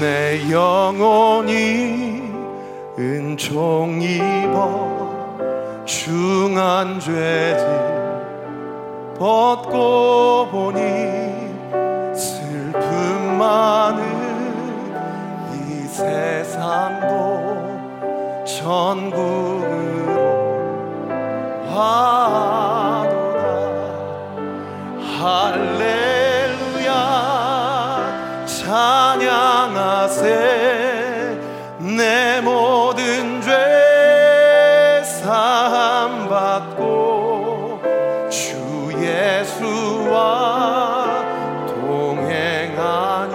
내 영혼이 은총 입어 중한 죄를 벗고 보니 슬픔 많은 이 세상도 천국으로 가도다. 할렐루야 찬양하세. 내 모든 죄 사함 받고 주 예수와 동행하니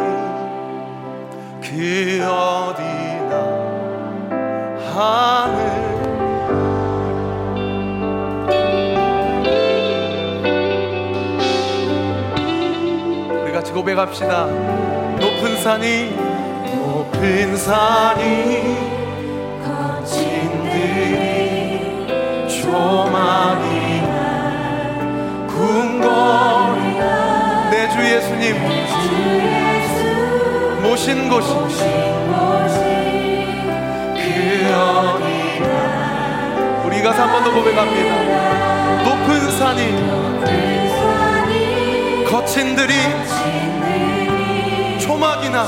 그 어디나 하늘. 우리 같이 고백합시다. 높은 산이 거친 들이 조망이 날 궁궐이라. 내 주 예수님 모신 곳이 그 어디나. 우리 가서 한 번 더 고백합니다. 높은 산이 거친 들이 조망이 날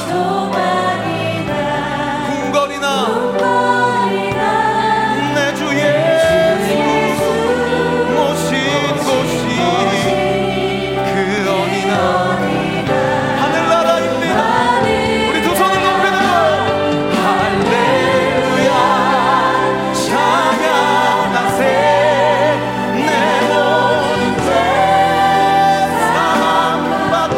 내 주 예수 모신 곳이 그 어디나 하늘나라입니다. 우리 두 손을 높여요. 할렐루야 찬양하세. 내 모든 죄 사함 받고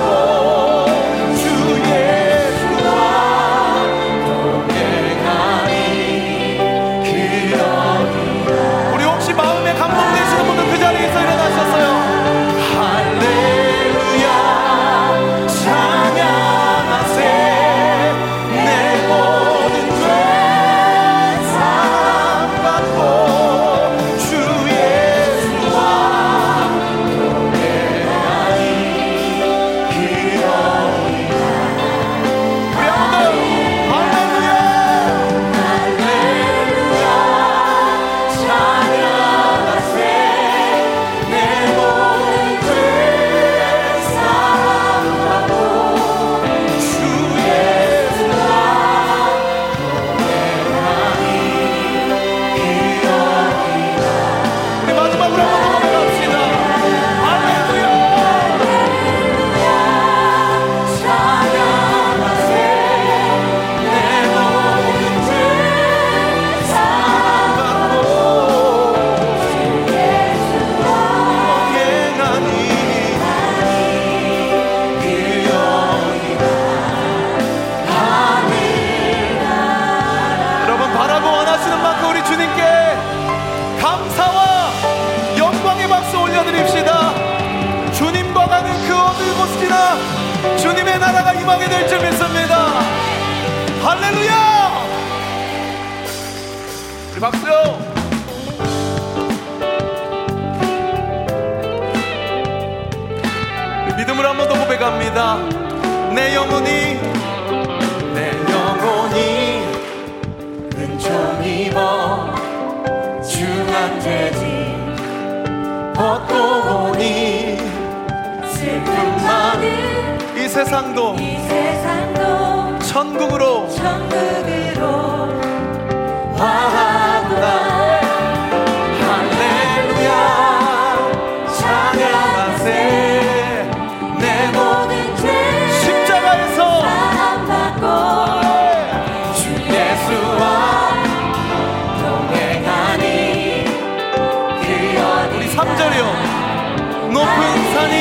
주 예수와 이 세상도 천국으로 와하도다. 할렐루야 찬양하세. 내 모든 죄 십자가에서 사랑받고 주 예수와 동행하니 그 어디나. 우리 3절이요 높은 산이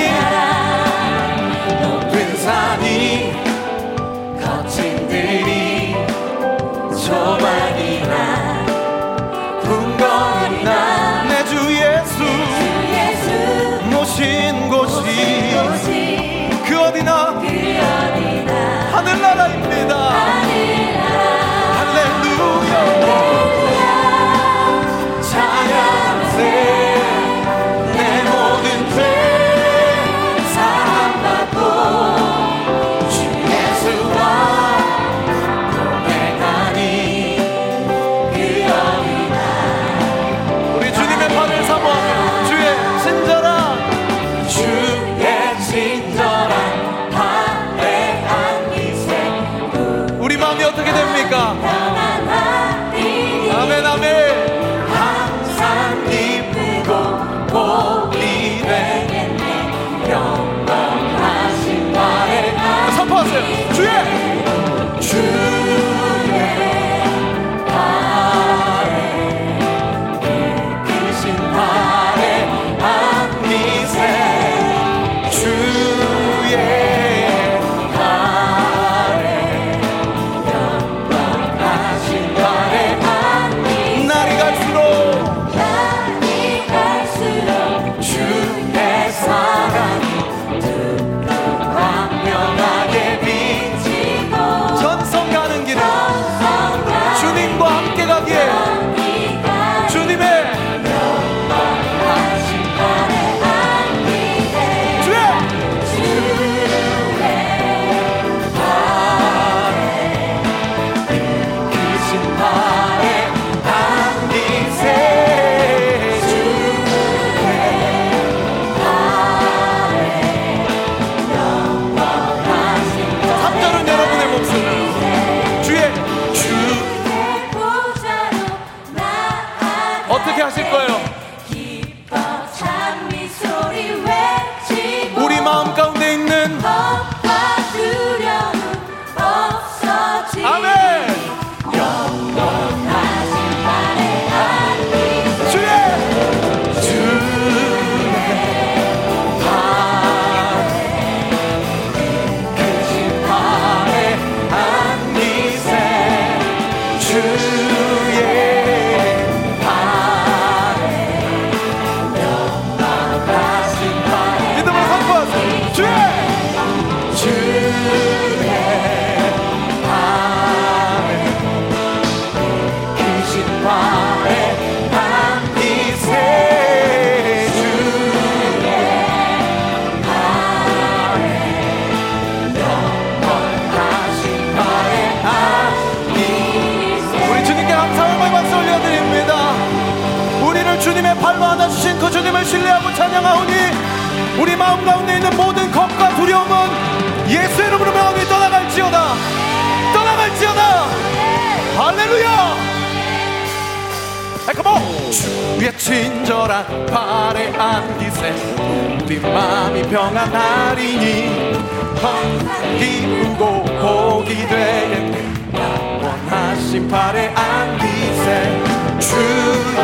있습니까? 아멘, 아멘. 항상 기쁘고 복이 되겠네. 영광하신 나의 하나님. 선포하세요. 주의 신뢰하고 찬양하오니 우리 마음 가운데 있는 모든 겁과 두려움은 예수의 이름으로 명하게 떠나갈지어다. 떠나갈지어다. 할렐루야. 컴온. 주의 친절한 발에 안기세. 우리 마음이 평안하리니 항상 기쁘고 복이 되겠네. 영원하신 발에 안기세. 주의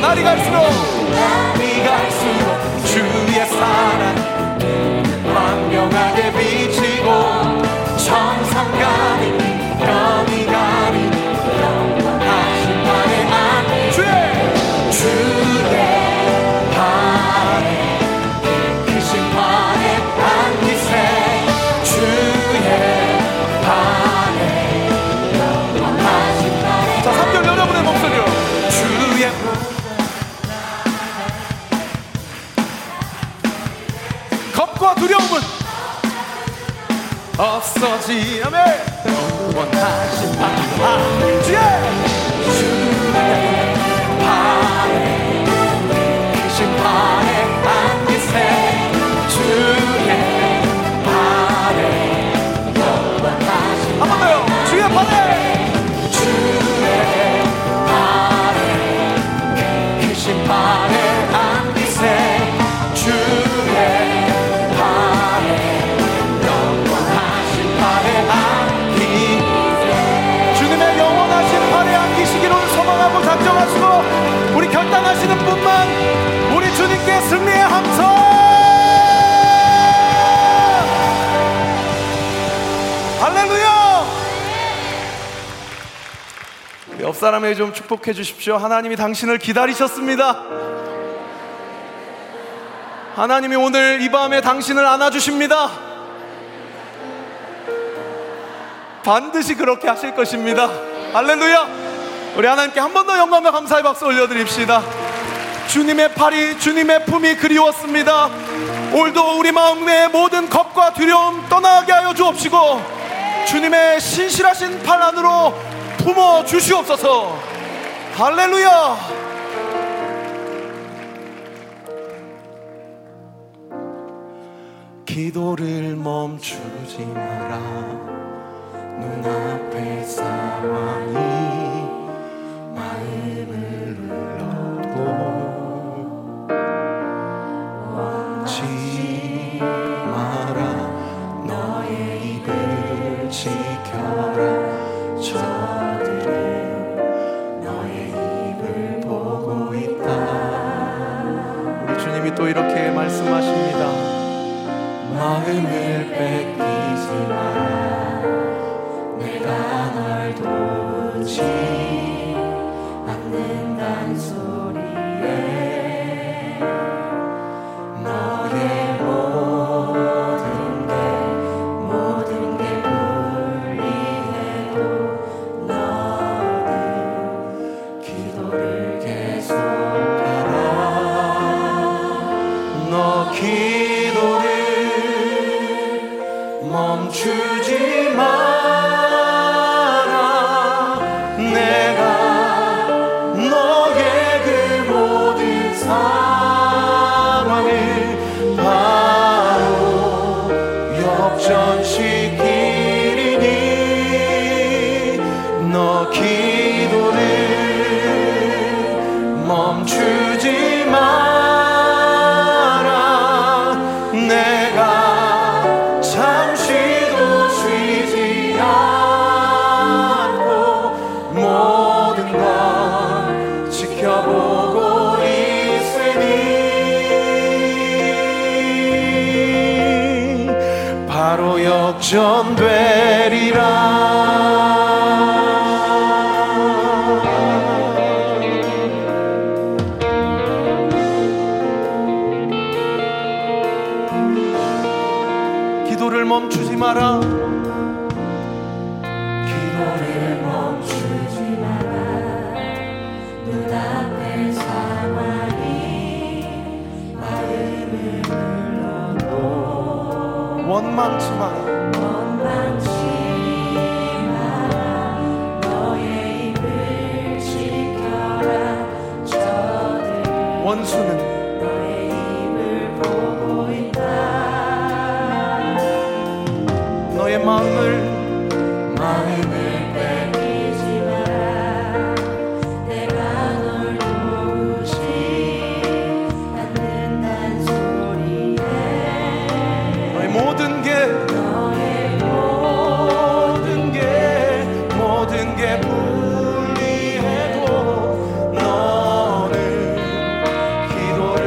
날이 갈수록 날이 갈수록 주의 사랑 광명하게 비치고 천상가리 영이 가리 영원하신 발에 안기세. 주의 발에 이끄신 발에 안기세. 주의 발에 영원하신 발에. 자, 3절 여러분의 목소리로 주의 두려움은 없어지며 영원하신 하나님. 주의 발에 이끄신 발에 안기세. 주의 발에 영원하신. 한번 더요. 주의 발에. 주의 발에 이끄신 발에 안기세. 주의 작정하시고 우리 결단하시는 분만 우리 주님께 승리의 함성. 할렐루야. 우리 옆사람에게 좀 축복해 주십시오. 하나님이 당신을 기다리셨습니다. 하나님이 오늘 이 밤에 당신을 안아주십니다. 반드시 그렇게 하실 것입니다. 할렐루야. 우리 하나님께 한 번 더 영광과 감사의 박수 올려드립시다. 주님의 팔이 주님의 품이 그리웠습니다. 오늘도 우리 마음의 모든 겁과 두려움 떠나게 하여 주옵시고 주님의 신실하신 팔 안으로 품어 주시옵소서. 할렐루야. 기도를 멈추지 마라. 눈앞의 상황이 마음을 눌렀고 원하지 마라. 너의 입을 지켜라. 저들은 너의 입을 보고 있다. 우리 주님이 또 이렇게 말씀하십니다. 마음을 뺏기지 마라. 내가 널 도우지 않는단 소리에 너의 모든 게 불리해도 너는 기도를 계속하라. 너 기도를 멈추지 마라. 내가 너의 그 모든 상황을 바로 역전시키리니 너 기도를 멈추지 마라. 바로 역전되리라. 기도를 멈추지 마라. 기도를 멈추지 마라. 눈앞의 상황이 마음을 눌러도 원망치 마라. 너의 입을 지켜라. 저들 원수는 너의 입을 보고 있다. 너의 마음을 뺏기지 마라. 내가 널 도우지 않는단 소리에 너의 모든 게 불리해도 너를 기도해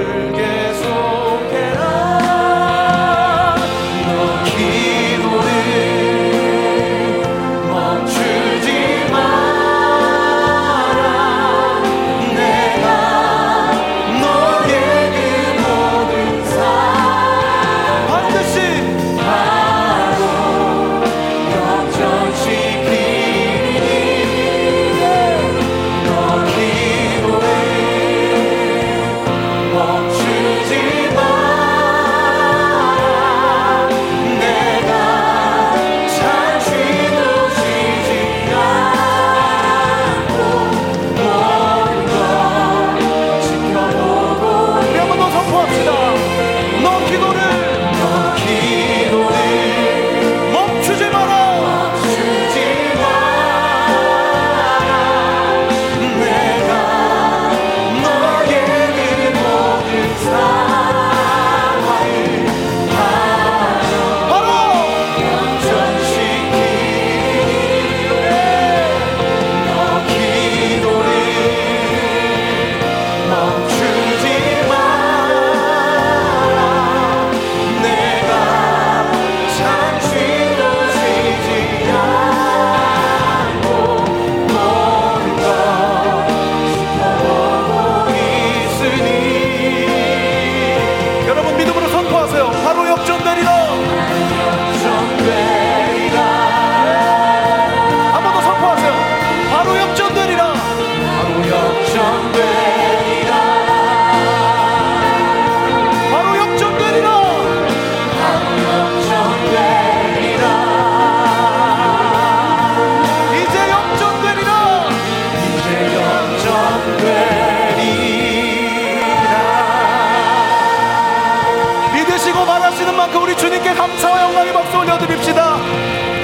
그만큼 우리 주님께 감사와 영광의 박수 올려드립시다.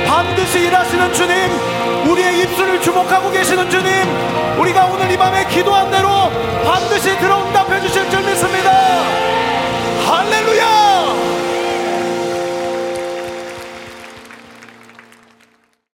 반드시 일하시는 주님, 우리의 입술을 주목하고 계시는 주님, 우리가 오늘 이 밤에 기도한 대로 반드시 들어